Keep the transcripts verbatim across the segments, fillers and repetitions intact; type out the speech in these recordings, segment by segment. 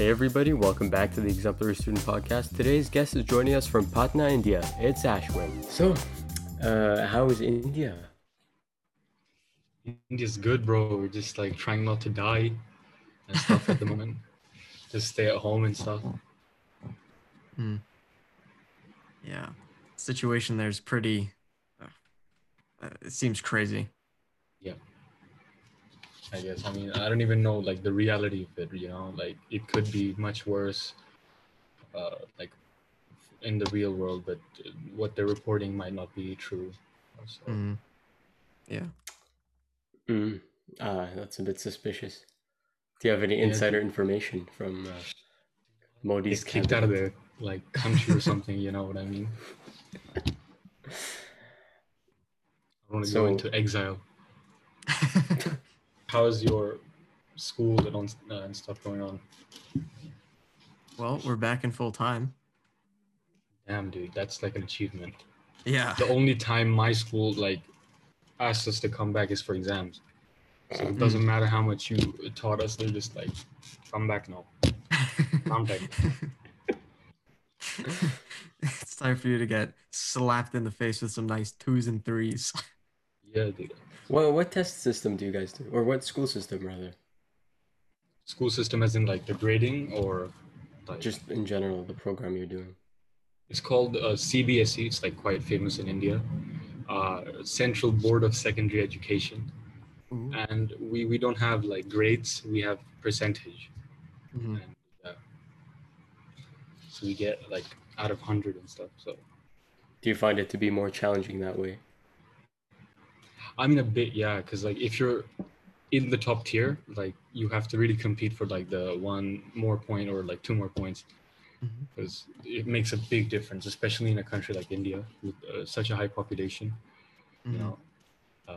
Hey everybody, welcome back to the Exemplary Student Podcast. Today's guest is joining us from Patna, India. It's Ashwin. So, uh, how is India? India's good, bro. We're just like trying not to die and stuff at the moment. Just stay at home and stuff. Mm. Yeah, situation there's pretty, uh, it seems crazy. Yeah. I guess. I mean, I don't even know, like, the reality of it, you know? Like, it could be much worse, uh, like, in the real world, but what they're reporting might not be true. So. Mm. Yeah. Mm. Uh, that's a bit suspicious. Do you have any insider yeah. information from uh, Modi's cabinet? Kicked out of the, like, country or something, you know what I mean? I want to so, go into exile. How's your school and, on, uh, and stuff going on? Well, we're back in full time. Damn, dude, that's like an achievement. Yeah. The only time my school like asks us to come back is for exams. So it doesn't mm. matter how much you taught us, they're just like, come back now. Come back. It's time for you to get slapped in the face with some nice twos and threes. Yeah, dude. Well, what test system do you guys do? Or what school system, rather? School system as in, like, the grading or... Like, just in general, the program you're doing. It's called uh, C B S E. It's, like, quite famous in India. Uh, Central Board of Secondary Education. Mm-hmm. And we, we don't have, like, grades. We have percentage. Mm-hmm. And, uh, so we get, like, out of one hundred and stuff, so... Do you find it to be more challenging that way? I mean, a bit, yeah, because, like, if you're in the top tier, like, you have to really compete for, like, the one more point or, like, two more points, because mm-hmm. it makes a big difference, especially in a country like India with uh, such a high population, mm-hmm. you know, uh,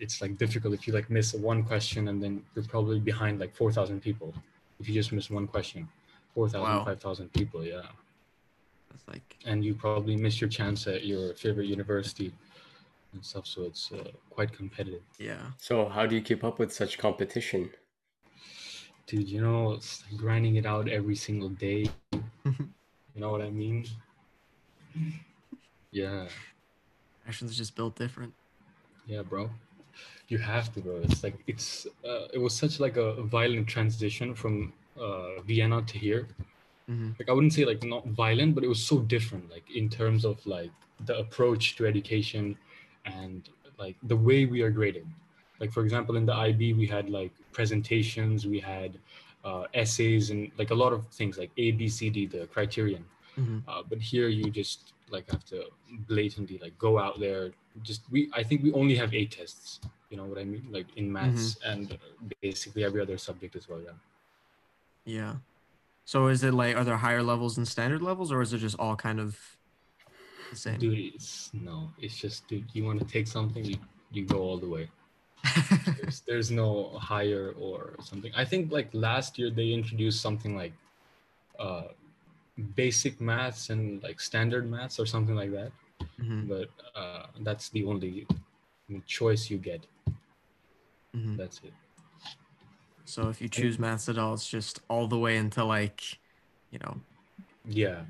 it's, like, difficult if you, like, miss one question and then you're probably behind, like, four thousand people if you just miss one question, four thousand, wow. five thousand people, yeah. That's like... And you probably miss your chance at your favorite university and stuff, so it's uh, quite competitive. Yeah. So how do you keep up with such competition? Dude, you know, it's like grinding it out every single day. You know what I mean? Yeah. Ashwin's just built different. Yeah, bro. You have to, bro. It's like, it's, uh, it was such like a violent transition from uh, Vienna to here. Mm-hmm. Like, I wouldn't say like not violent, but it was so different, like in terms of like the approach to education, and like the way we are graded. Like, for example, in the I B, we had like presentations, we had uh, essays and like a lot of things like A, B, C, D, the criterion. Mm-hmm. Uh, but here you just like have to blatantly like go out there. Just we, I think we only have eight tests, you know what I mean? Like in maths mm-hmm. and basically every other subject as well, yeah. Yeah. So is it like, are there higher levels and standard levels, or is it just all kind of... Same. Dude, it's no, it's just, dude, you want to take something, you, you go all the way. there's, there's no higher or something. I think like last year they introduced something like uh, basic maths and like standard maths or something like that. Mm-hmm. But uh, that's the only choice you get. Mm-hmm. That's it. So if you choose maths at all, it's just all the way into like, you know. Yeah.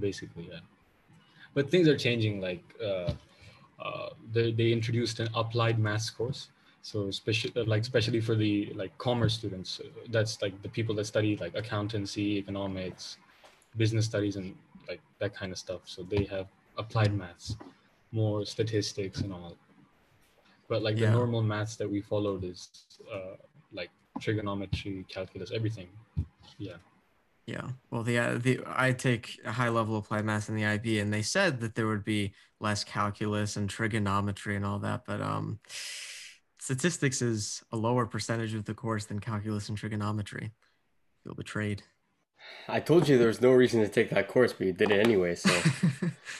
Basically, yeah. But things are changing, like uh, uh, they, they introduced an applied maths course. So especially like especially for the like commerce students, that's like the people that study like accountancy, economics, business studies and like that kind of stuff. So they have applied maths, more statistics and all. But like yeah. the normal maths that we followed is uh, like trigonometry, calculus, everything. Yeah. Yeah, well, the the I take a high level applied math in the I B, and they said that there would be less calculus and trigonometry and all that, but um, statistics is a lower percentage of the course than calculus and trigonometry. I feel betrayed. I told you there was no reason to take that course, but you did it anyway, so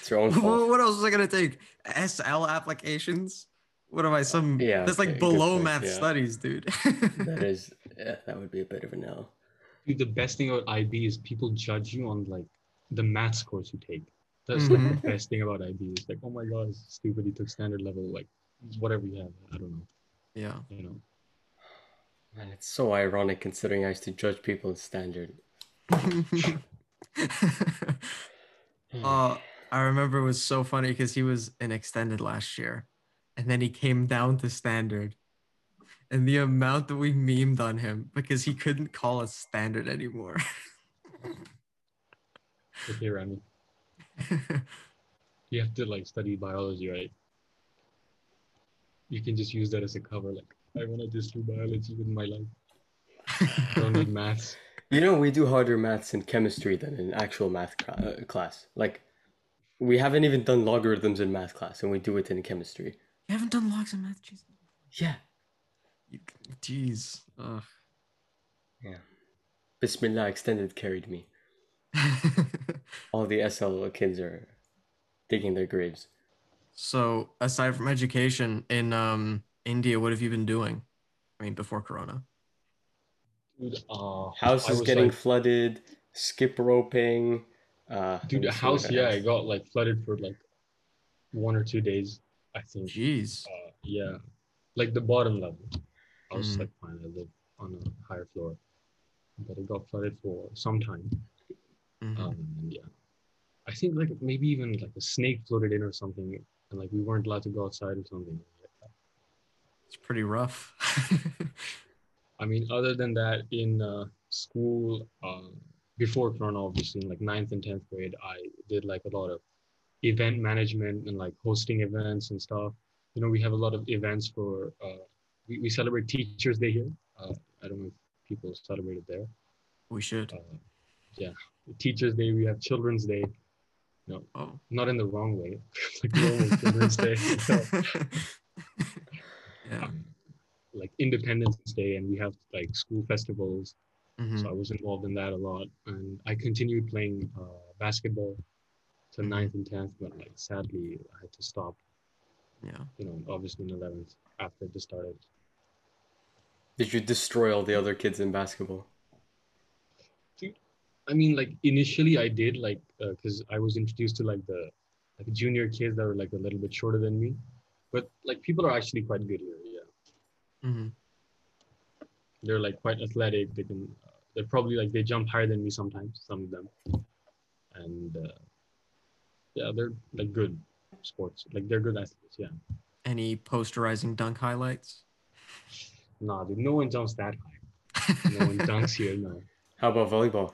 it's your own fault. What else was I gonna take? S L applications? What am I? Some yeah, that's okay, like below point, math yeah. studies, dude. that is yeah, that would be a bit of an L. The best thing about I B is people judge you on like the maths course you take. That's mm-hmm. like the best thing about I B. It's like, oh my god, it's stupid, he took standard level, like whatever you have, I don't know. Yeah. You know. Man, it's so ironic considering I used to judge people in standard. uh, I remember it was so funny because he was in extended last year. And then he came down to standard. And the amount that we memed on him because he couldn't call us standard anymore. Okay, Rami. You have to like study biology, right? You can just use that as a cover. Like, I want to just do biology with my life. I don't need maths. You know, we do harder maths in chemistry than in actual math cl- uh, class. Like, we haven't even done logarithms in math class, and we do it in chemistry. You haven't done logs in math, Jesus. Yeah. You, geez. Ugh. Yeah. Bismillah extended carried me. All the S L kids are digging their graves. So, aside from education in um, India, what have you been doing? I mean, before Corona. Dude, uh, house is getting like, flooded. Skip roping. Uh, dude, the house, yeah, it got like flooded for like one or two days, I think. Jeez. Uh, yeah, like the bottom level. I was mm. like, fine, I live on a higher floor, but it got flooded for some time. Mm-hmm. Um, yeah, I think like maybe even like a snake floated in or something, and like we weren't allowed to go outside or something like that. It's pretty rough. I mean, other than that, in uh, school, uh, before Corona, obviously, in like ninth and tenth grade, I did like a lot of event management and like hosting events and stuff. You know, we have a lot of events for, uh, we, we celebrate Teachers Day here. Uh, I don't know if people celebrate it there. We should. Uh, yeah. Teachers Day, we have Children's Day. No, oh. Not in the wrong way. Like normal Children's Day. So. Yeah. Um, like Independence Day, and we have like school festivals. Mm-hmm. So I was involved in that a lot, and I continued playing uh, basketball to mm-hmm. ninth and tenth, but like sadly I had to stop. Yeah. You know, obviously in eleventh after this started. Did you destroy all the other kids in basketball? I mean, like initially I did, like because uh, I was introduced to like the like junior kids that were like a little bit shorter than me, but like people are actually quite good here. Yeah, mm-hmm. They're like quite athletic. They can, uh, they're probably like they jump higher than me sometimes. Some of them, and uh, yeah, they're like good sports. Like they're good athletes. Yeah. Any posterizing dunk highlights? Nah, dude, no one jumps that high. No one dunks here. No. How about volleyball?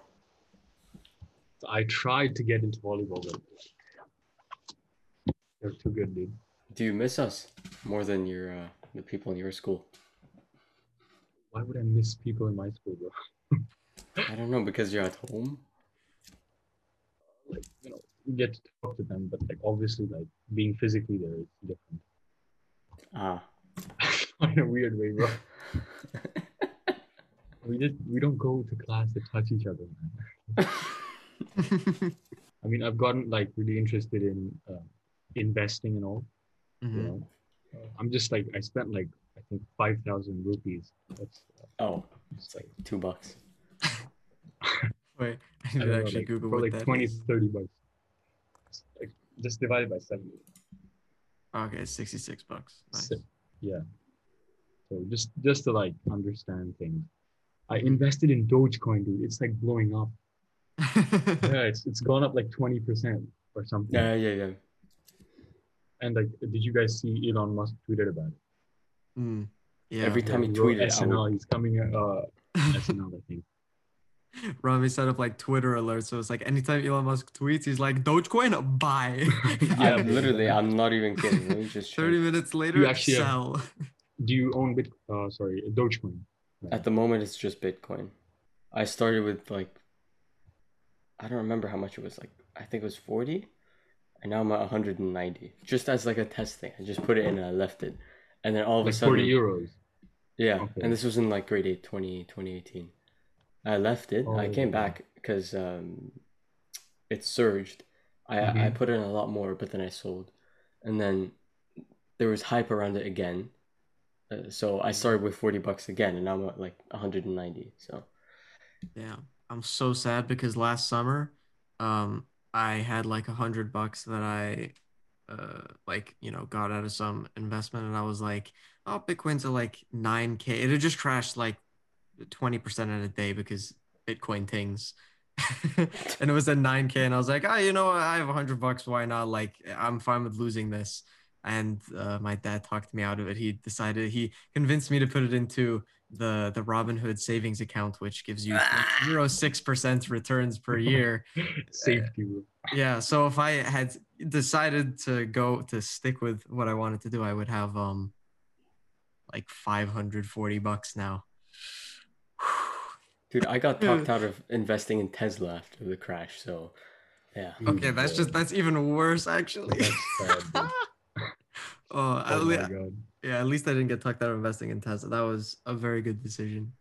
I tried to get into volleyball, but they're too good, dude. Do you miss us more than your uh, the people in your school? Why would I miss people in my school, bro? I don't know, because you're at home. Like, you know, you get to talk to them, but like obviously, like being physically there is different. Ah, in a weird way, bro. we just we don't go to class to touch each other, man. I mean, I've gotten like really interested in uh, investing and all. Mm-hmm. You know? I'm just like, I spent like, I think five thousand rupees. That's, uh, oh, it's like two bucks. Wait, I should I actually know, like, Google for, what like, that twenty, is. thirty bucks. It's, like, just divided by seventy. Okay, sixty-six bucks. Nice. So, yeah. So just, just to like understand things. I invested in Dogecoin, dude. It's like blowing up. Yeah, it's it's gone up like twenty percent or something. Yeah, yeah, yeah. And like, did you guys see Elon Musk tweeted about it? Mm. Yeah. Every time he, he tweeted, S N L, he's coming. Uh, S N L, I think. Rami set up like Twitter alerts, so it's like anytime Elon Musk tweets, he's like Dogecoin, buy. Yeah, literally, I'm not even kidding. Let me just thirty minutes later, you actually sell. Have, do you own Bit? Uh, sorry, Dogecoin. Right. At the moment, it's just Bitcoin. I started with like. I don't remember how much it was, like, I think it was forty, and now I'm at one hundred ninety, just as, like, a test thing. I just put it in and I left it, and then all of like a sudden... forty euros? Yeah, okay. And this was in, like, grade eight, twenty eighteen. I left it, oh, I came yeah. back, because um, it surged. I, mm-hmm. I put in a lot more, but then I sold, and then there was hype around it again, uh, so I started with forty bucks again, and now I'm at, like, one hundred ninety, so... Yeah. I'm so sad because last summer, um, I had like a hundred bucks that I, uh, like, you know, got out of some investment, and I was like, oh, Bitcoin's at like nine K. It had just crashed like twenty percent in a day because Bitcoin things. And it was at nine K and I was like, oh, you know, I have a hundred bucks. Why not? Like, I'm fine with losing this. And uh, my dad talked me out of it. He decided, he convinced me to put it into the, the Robinhood savings account, which gives you zero point zero six percent returns per year. Safety rule. Uh, yeah. So if I had decided to go to stick with what I wanted to do, I would have um like five hundred forty bucks now. Dude, I got talked out of investing in Tesla after the crash. So yeah. Okay. That's yeah. just, that's even worse actually. That's bad, oh, oh at least, yeah, at least I didn't get talked out of investing in Tesla. That was a very good decision.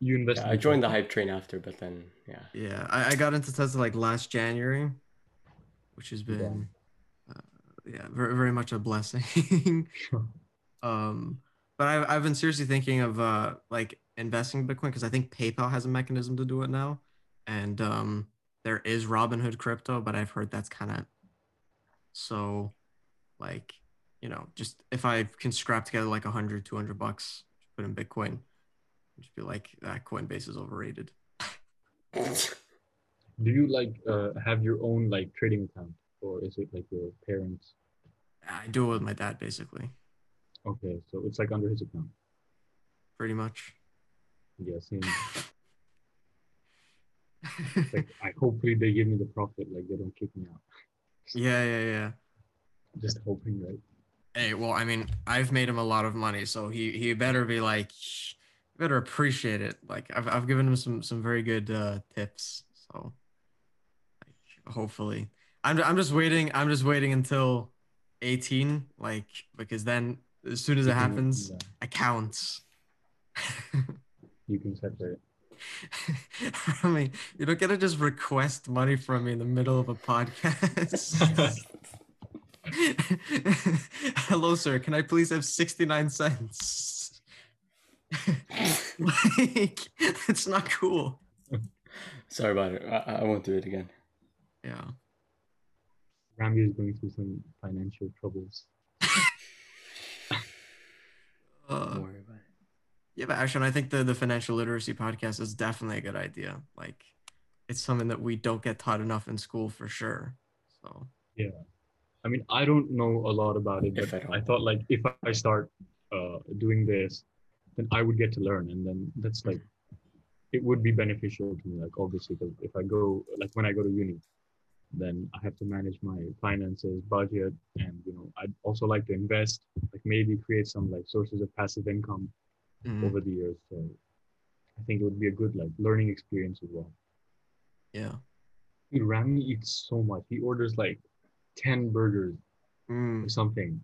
You invested. Yeah, I joined the hype train after, but then yeah. Yeah, I, I got into Tesla like last January, which has been, yeah, uh, yeah very, very much a blessing. Sure. Um, but I've I've been seriously thinking of uh like investing in Bitcoin because I think PayPal has a mechanism to do it now, and um there is Robinhood crypto, but I've heard that's kind of so, like. You know, just if I can scrap together like a hundred, two hundred bucks, put in Bitcoin, just be like, that Coinbase is overrated. Do you like uh, have your own like trading account, or is it like your parents? I do it with my dad basically. Okay, so it's like under his account. Pretty much. Yeah, same. Like, I hopefully they give me the profit, like they don't kick me out. Yeah, yeah, yeah. Just hoping, right? Hey, well, I mean, I've made him a lot of money, so he he better be like, better appreciate it. Like, I've I've given him some some very good uh, tips, so like, hopefully, I'm I'm just waiting. I'm just waiting until eighteen, like, because then as soon as it happens, yeah. accounts. You can separate. I mean, you don't get to just request money from me in the middle of a podcast. Hello, sir. Can I please have sixty-nine cents? Like, it's not cool. Sorry about it. I, I won't do it again. Yeah. Rambi is going through some financial troubles. uh, Don't worry about it. Yeah, but Ashwin, I think the, the financial literacy podcast is definitely a good idea. Like, it's something that we don't get taught enough in school for sure. So. Yeah. I mean, I don't know a lot about it, but I, I thought like if I start uh, doing this, then I would get to learn, and then that's like, it would be beneficial to me. Like obviously, because if I go, like when I go to uni, then I have to manage my finances, budget, and you know, I'd also like to invest, like maybe create some like sources of passive income mm-hmm. over the years. So I think it would be a good like learning experience as well. Yeah, dude, Rami eats so much. He orders like ten burgers mm. or something.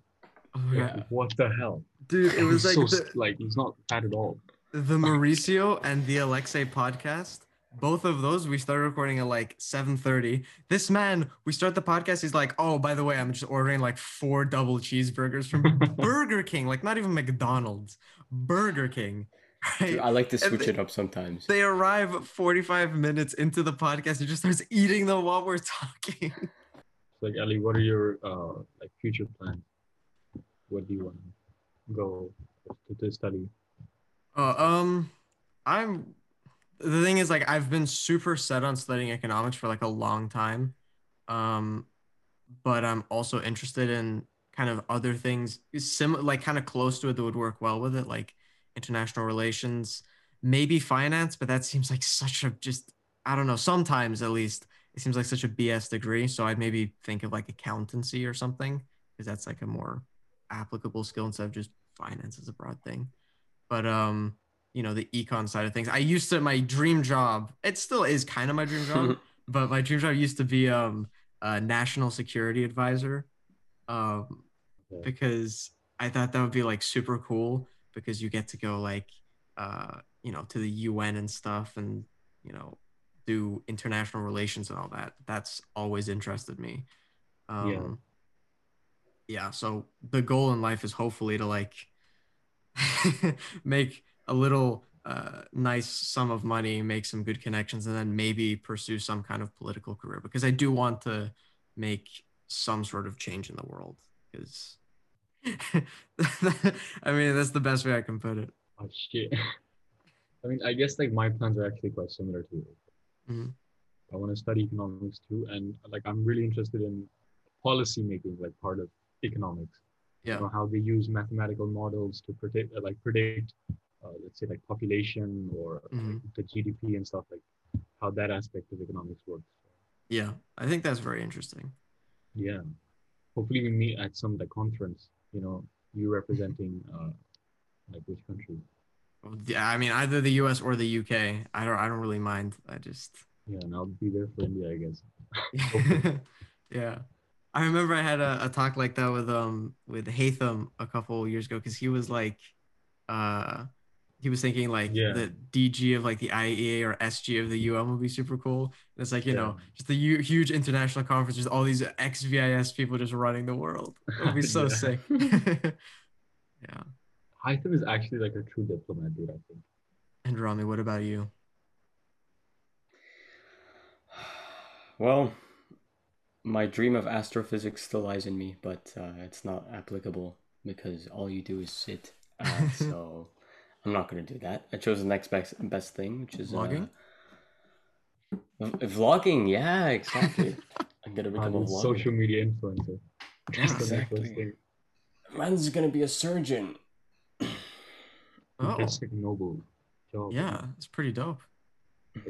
Oh, yeah. Like, what the hell? Dude, it was like, so, the, like, he's not fat at all. The Mauricio and the Alexei podcast, both of those, we started recording at like seven thirty. This man, we start the podcast, he's like, oh, by the way, I'm just ordering like four double cheeseburgers from Burger King, like not even McDonald's, Burger King. Right? Dude, I like to switch they, it up sometimes. They arrive forty-five minutes into the podcast, he just starts eating them while we're talking. Like, Ali, what are your uh, like future plans? What do you want to go to study? Uh, um, I'm. The thing is, like, I've been super set on studying economics for like a long time, um, but I'm also interested in kind of other things, similar, like kind of close to it that would work well with it, like international relations, maybe finance. But that seems like such a just I don't know. Sometimes at least. It seems like such a B S degree, so I'd maybe think of like accountancy or something because that's like a more applicable skill instead of just finance as a broad thing. But, um, you know, the econ side of things. I used to, my dream job, it still is kind of my dream job, but my dream job used to be um, a national security advisor um, yeah. because I thought that would be like super cool because you get to go like, uh, you know, to the U N and stuff and, you know, do international relations and all that. That's always interested me. Um, yeah. yeah. So the goal in life is hopefully to like make a little uh, nice sum of money, make some good connections, and then maybe pursue some kind of political career because I do want to make some sort of change in the world. Because I mean, that's the best way I can put it. Oh shit. I mean, I guess like my plans are actually quite similar to you. Mm-hmm. I want to study economics too, and like I'm really interested in policy making, like part of economics. Yeah. You know, how they use mathematical models to predict, like predict, uh, let's say like population or mm-hmm. like, the G D P and stuff, like how that aspect of economics works. Yeah, I think that's very interesting. Yeah, hopefully we meet at some like conference. You know, you representing uh, like which country? Yeah, I mean either the U S or the U K. I don't, I don't really mind. I just. Yeah, and I'll be there for India, I guess. Yeah, I remember I had a, a talk like that with um with Haytham a couple years ago, because he was like, uh, he was thinking like yeah. the D G of like the I E A or S G of the U M would be super cool. And it's like you yeah. know just the u- huge international conference, just all these ex-V I S people just running the world. It would be so yeah. sick. Yeah, Haytham is actually like a true diplomat, dude. I think. And Rami, what about you? Well, my dream of astrophysics still lies in me, but uh, it's not applicable because all you do is sit. Uh, so I'm not going to do that. I chose the next best, best thing, which is... Vlogging? Uh, vlogging, yeah, exactly. I'm going to become I'm a vlogger. Social media influencer. Exactly. Man's going to be a surgeon. Oh. That's a noble job. Yeah, it's pretty dope.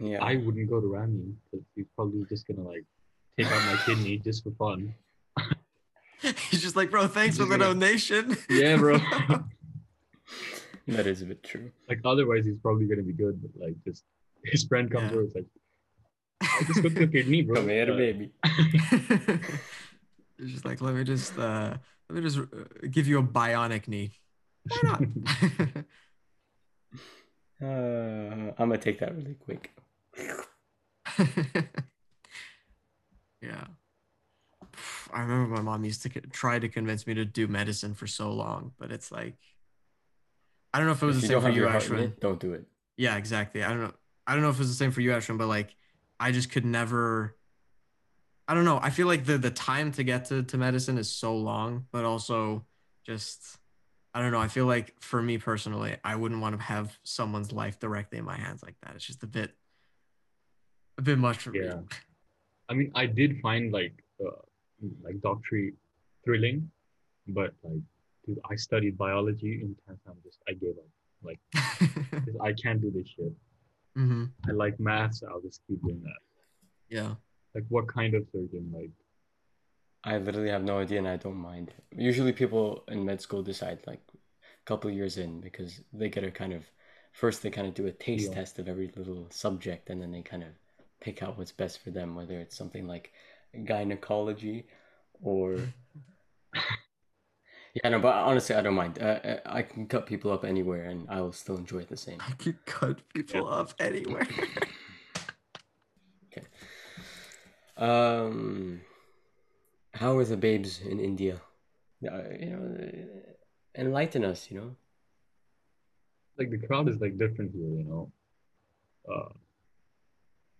Yeah. I wouldn't go to Rami because he's probably just gonna like take out my kidney just for fun. He's just like, bro, thanks for the donation. Yeah, bro. That is a bit true. Like otherwise he's probably gonna be good, but like just his friend comes yeah. over, it's like, I'll just go to your kidney, bro. Come here, baby. It's just like, let me just uh let me just give you a bionic knee. Why not? Uh, I'm gonna take that really quick. Yeah, I remember my mom used to try to convince me to do medicine for so long, but it's like, I don't know if it was if the same for you, Ashwin. Don't do it. Yeah, exactly. I don't know. I don't know if it was the same for you, Ashwin, but like, I just could never. I don't know. I feel like the the time to get to to medicine is so long, but also just. I don't know. I feel like for me personally, I wouldn't want to have someone's life directly in my hands like that. It's just a bit, a bit much for yeah. me. I mean, I did find like, uh, like doctorate thrilling, but like, dude, I studied biology in Patna. Just I gave up. Like, I can't do this shit. Mm-hmm. I like maths. So I'll just keep doing that. Yeah. Like, what kind of surgeon? Like. I literally have no idea, and I don't mind. Usually people in med school decide like a couple of years in, because they get a kind of, first they kind of do a taste yeah. test of every little subject, and then they kind of pick out what's best for them, whether it's something like gynecology or... Yeah, no, but honestly, I don't mind. Uh, I can cut people up anywhere, and I will still enjoy it the same. I can cut people yeah. up anywhere. Okay. Um... How are the babes in India? Uh, you know, enlighten us, you know? Like the crowd is like different here, you know? Uh,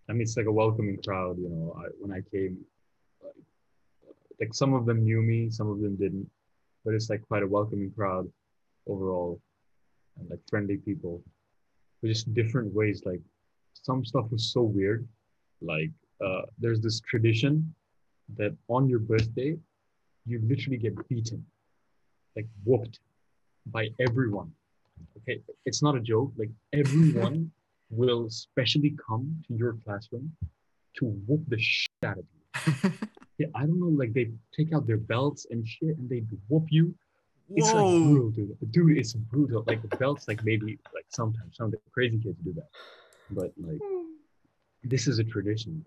I mean, it's like a welcoming crowd, you know? I, when I came, like, like some of them knew me, some of them didn't, but it's like quite a welcoming crowd overall, and like friendly people, but just different ways. Like some stuff was so weird. Like uh, there's this tradition that on your birthday, you literally get beaten, like whooped by everyone. Okay, it's not a joke. Like everyone will specially come to your classroom to whoop the shit out of you. Yeah, I don't know, like they take out their belts and shit and they whoop you. It's Whoa. like brutal, dude. Dude, it's brutal. Like the belts, like maybe like sometimes some of the crazy kids do that. But like, this is a tradition.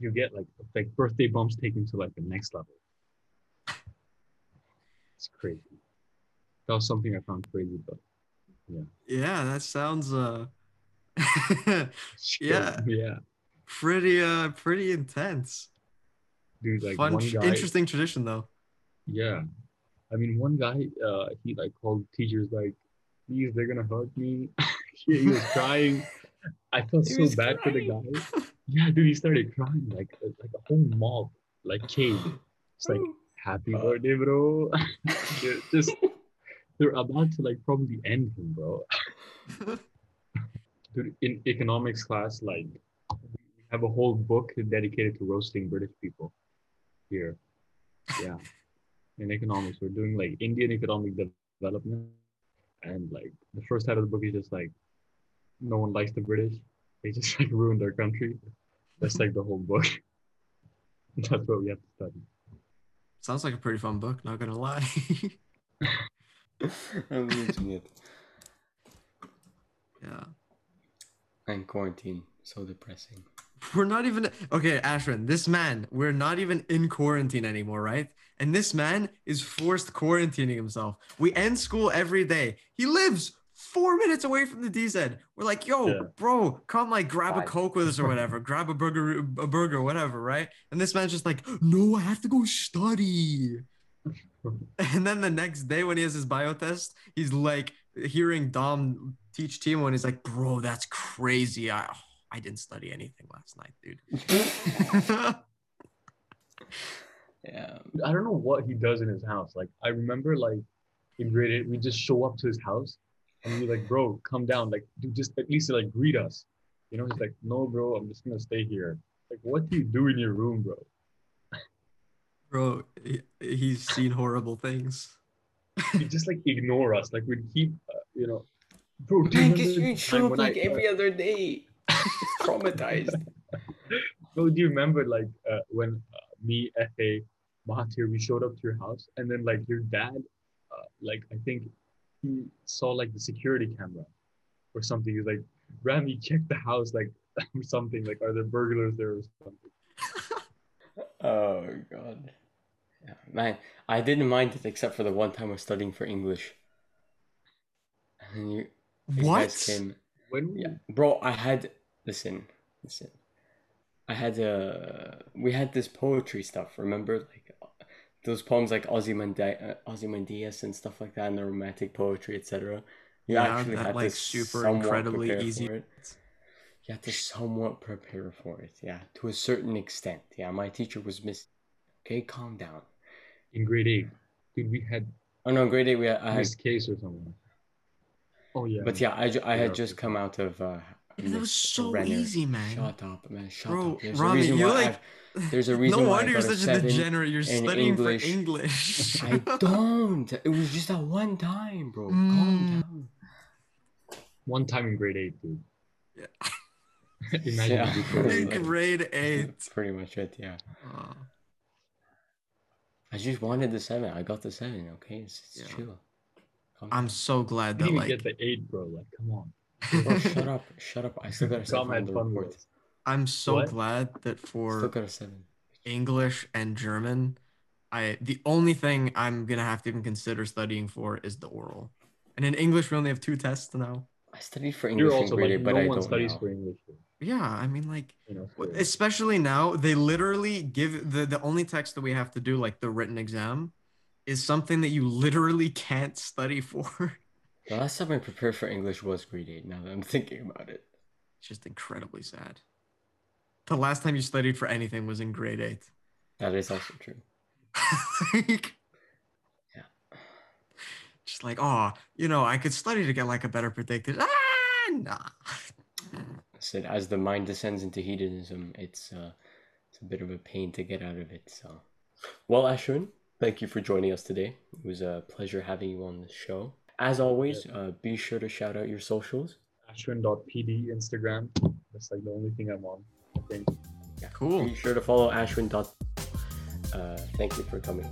You get like like birthday bumps taken to like the next level. It's crazy. That was something I found crazy, but yeah. Yeah, that sounds uh yeah. Yeah. Pretty uh pretty intense. Dude, like fun one guy, interesting tradition though. Yeah. I mean one guy uh he like called teachers like, please, they're gonna hurt me. He was crying. I felt he so bad crying. for the guy. Yeah, dude, he started crying like like a whole mob, like cave. It's like, happy birthday, bro. They're just they're about to like probably end him, bro. in economics class, like we have a whole book dedicated to roasting British people here. Yeah. In economics, we're doing like Indian economic development, and like the first half of the book is just like, no one likes the British. They just like ruined their country. That's like the whole book. That's what we have to study. Sounds like a pretty fun book, not gonna lie. I'm using it. Yeah. And quarantine, so depressing. We're not even, okay, Ashwin, this man, we're not even in quarantine anymore, right? And this man is forced quarantining himself. We end school every day. He lives four minutes away from the D Z. We're like, yo, yeah. bro, come like grab Bye. a Coke with us or whatever. Grab a burger, a burger, whatever, right? And this man's just like, no, I have to go study. And then the next day when he has his bio test, he's like hearing Dom teach Timo and he's like, bro, that's crazy. I, oh, I didn't study anything last night, dude. Yeah. I don't know what he does in his house. Like, I remember like in grade eight, we just show up to his house and we're like, bro, come down. Like, dude, just at least like greet us. You know, he's like, no, bro, I'm just going to stay here. Like, what do you do in your room, bro? Bro, he, he's seen horrible things. He just like ignore us. Like we'd keep, uh, you know, bro. Man, you show up like I, every uh, other day. Traumatized. Bro, do you remember like uh, when uh, me, F A, Mahathir, we showed up to your house, and then like your dad, uh, like I think he saw like the security camera or something. He's like, Rami, check the house, like or something. Like, are there burglars there or something? Oh god, yeah, man! I didn't mind it except for the one time I was studying for English. And you, you what? Came, when? Yeah, bro, I had listen, listen. I had a we had this poetry stuff. Remember, like those poems like Ozymandias, Ozymandias and stuff like that, and the romantic poetry, et cetera. You yeah, actually that, had like this super incredibly easy. You have to somewhat prepare for it, yeah, to a certain extent. Yeah, my teacher was miss. Okay, calm down. In grade eight, dude, we had. Oh no, in grade eight we had. I had... Miss Case or something. Oh yeah. But yeah, I, ju- I had just come out of. Uh, yeah, that was so Renner. Easy, man. Shut up, man. Shut Bro, up. There's Rami, a reason why like... I've... There's a reason. No wonder you're such a degenerate. You're studying English. For English. I don't. It was just that one time, bro. Mm. Calm down. One time in grade eight, dude. Yeah. Imagine yeah. In grade eight. Pretty much it, yeah. Oh. I just wanted the seven. I got the seven, okay? It's, it's yeah. chill. Calm I'm down. So glad that, like... You get the eight, bro. Like, come on. Bro, shut up. Shut up. I still got a seven on the report. I'm so what? glad that for still got a seven. English and German, I the only thing I'm going to have to even consider studying for is the oral. And in English, we only have two tests now. I studied for English also, in grade like, eight, but no I one don't studies know. For English. Yeah, I mean, like, you know, especially now, they literally give the, the only text that we have to do, like the written exam, is something that you literally can't study for. The last time I prepared for English was grade eight, now that I'm thinking about it. It's just incredibly sad. The last time you studied for anything was in grade eight. That is also true. Like, yeah. Just like, oh, you know, I could study to get like a better predicted. Ah, nah. Said so as the mind descends into hedonism, it's uh, it's a bit of a pain to get out of it. So, well, Ashwin, thank you for joining us today. It was a pleasure having you on the show. As always, uh, be sure to shout out your socials. ashwin dot p d Instagram. That's like the only thing I'm on. Thank you. Yeah. Cool. Be sure to follow ashwin dot p d. Uh, thank you for coming.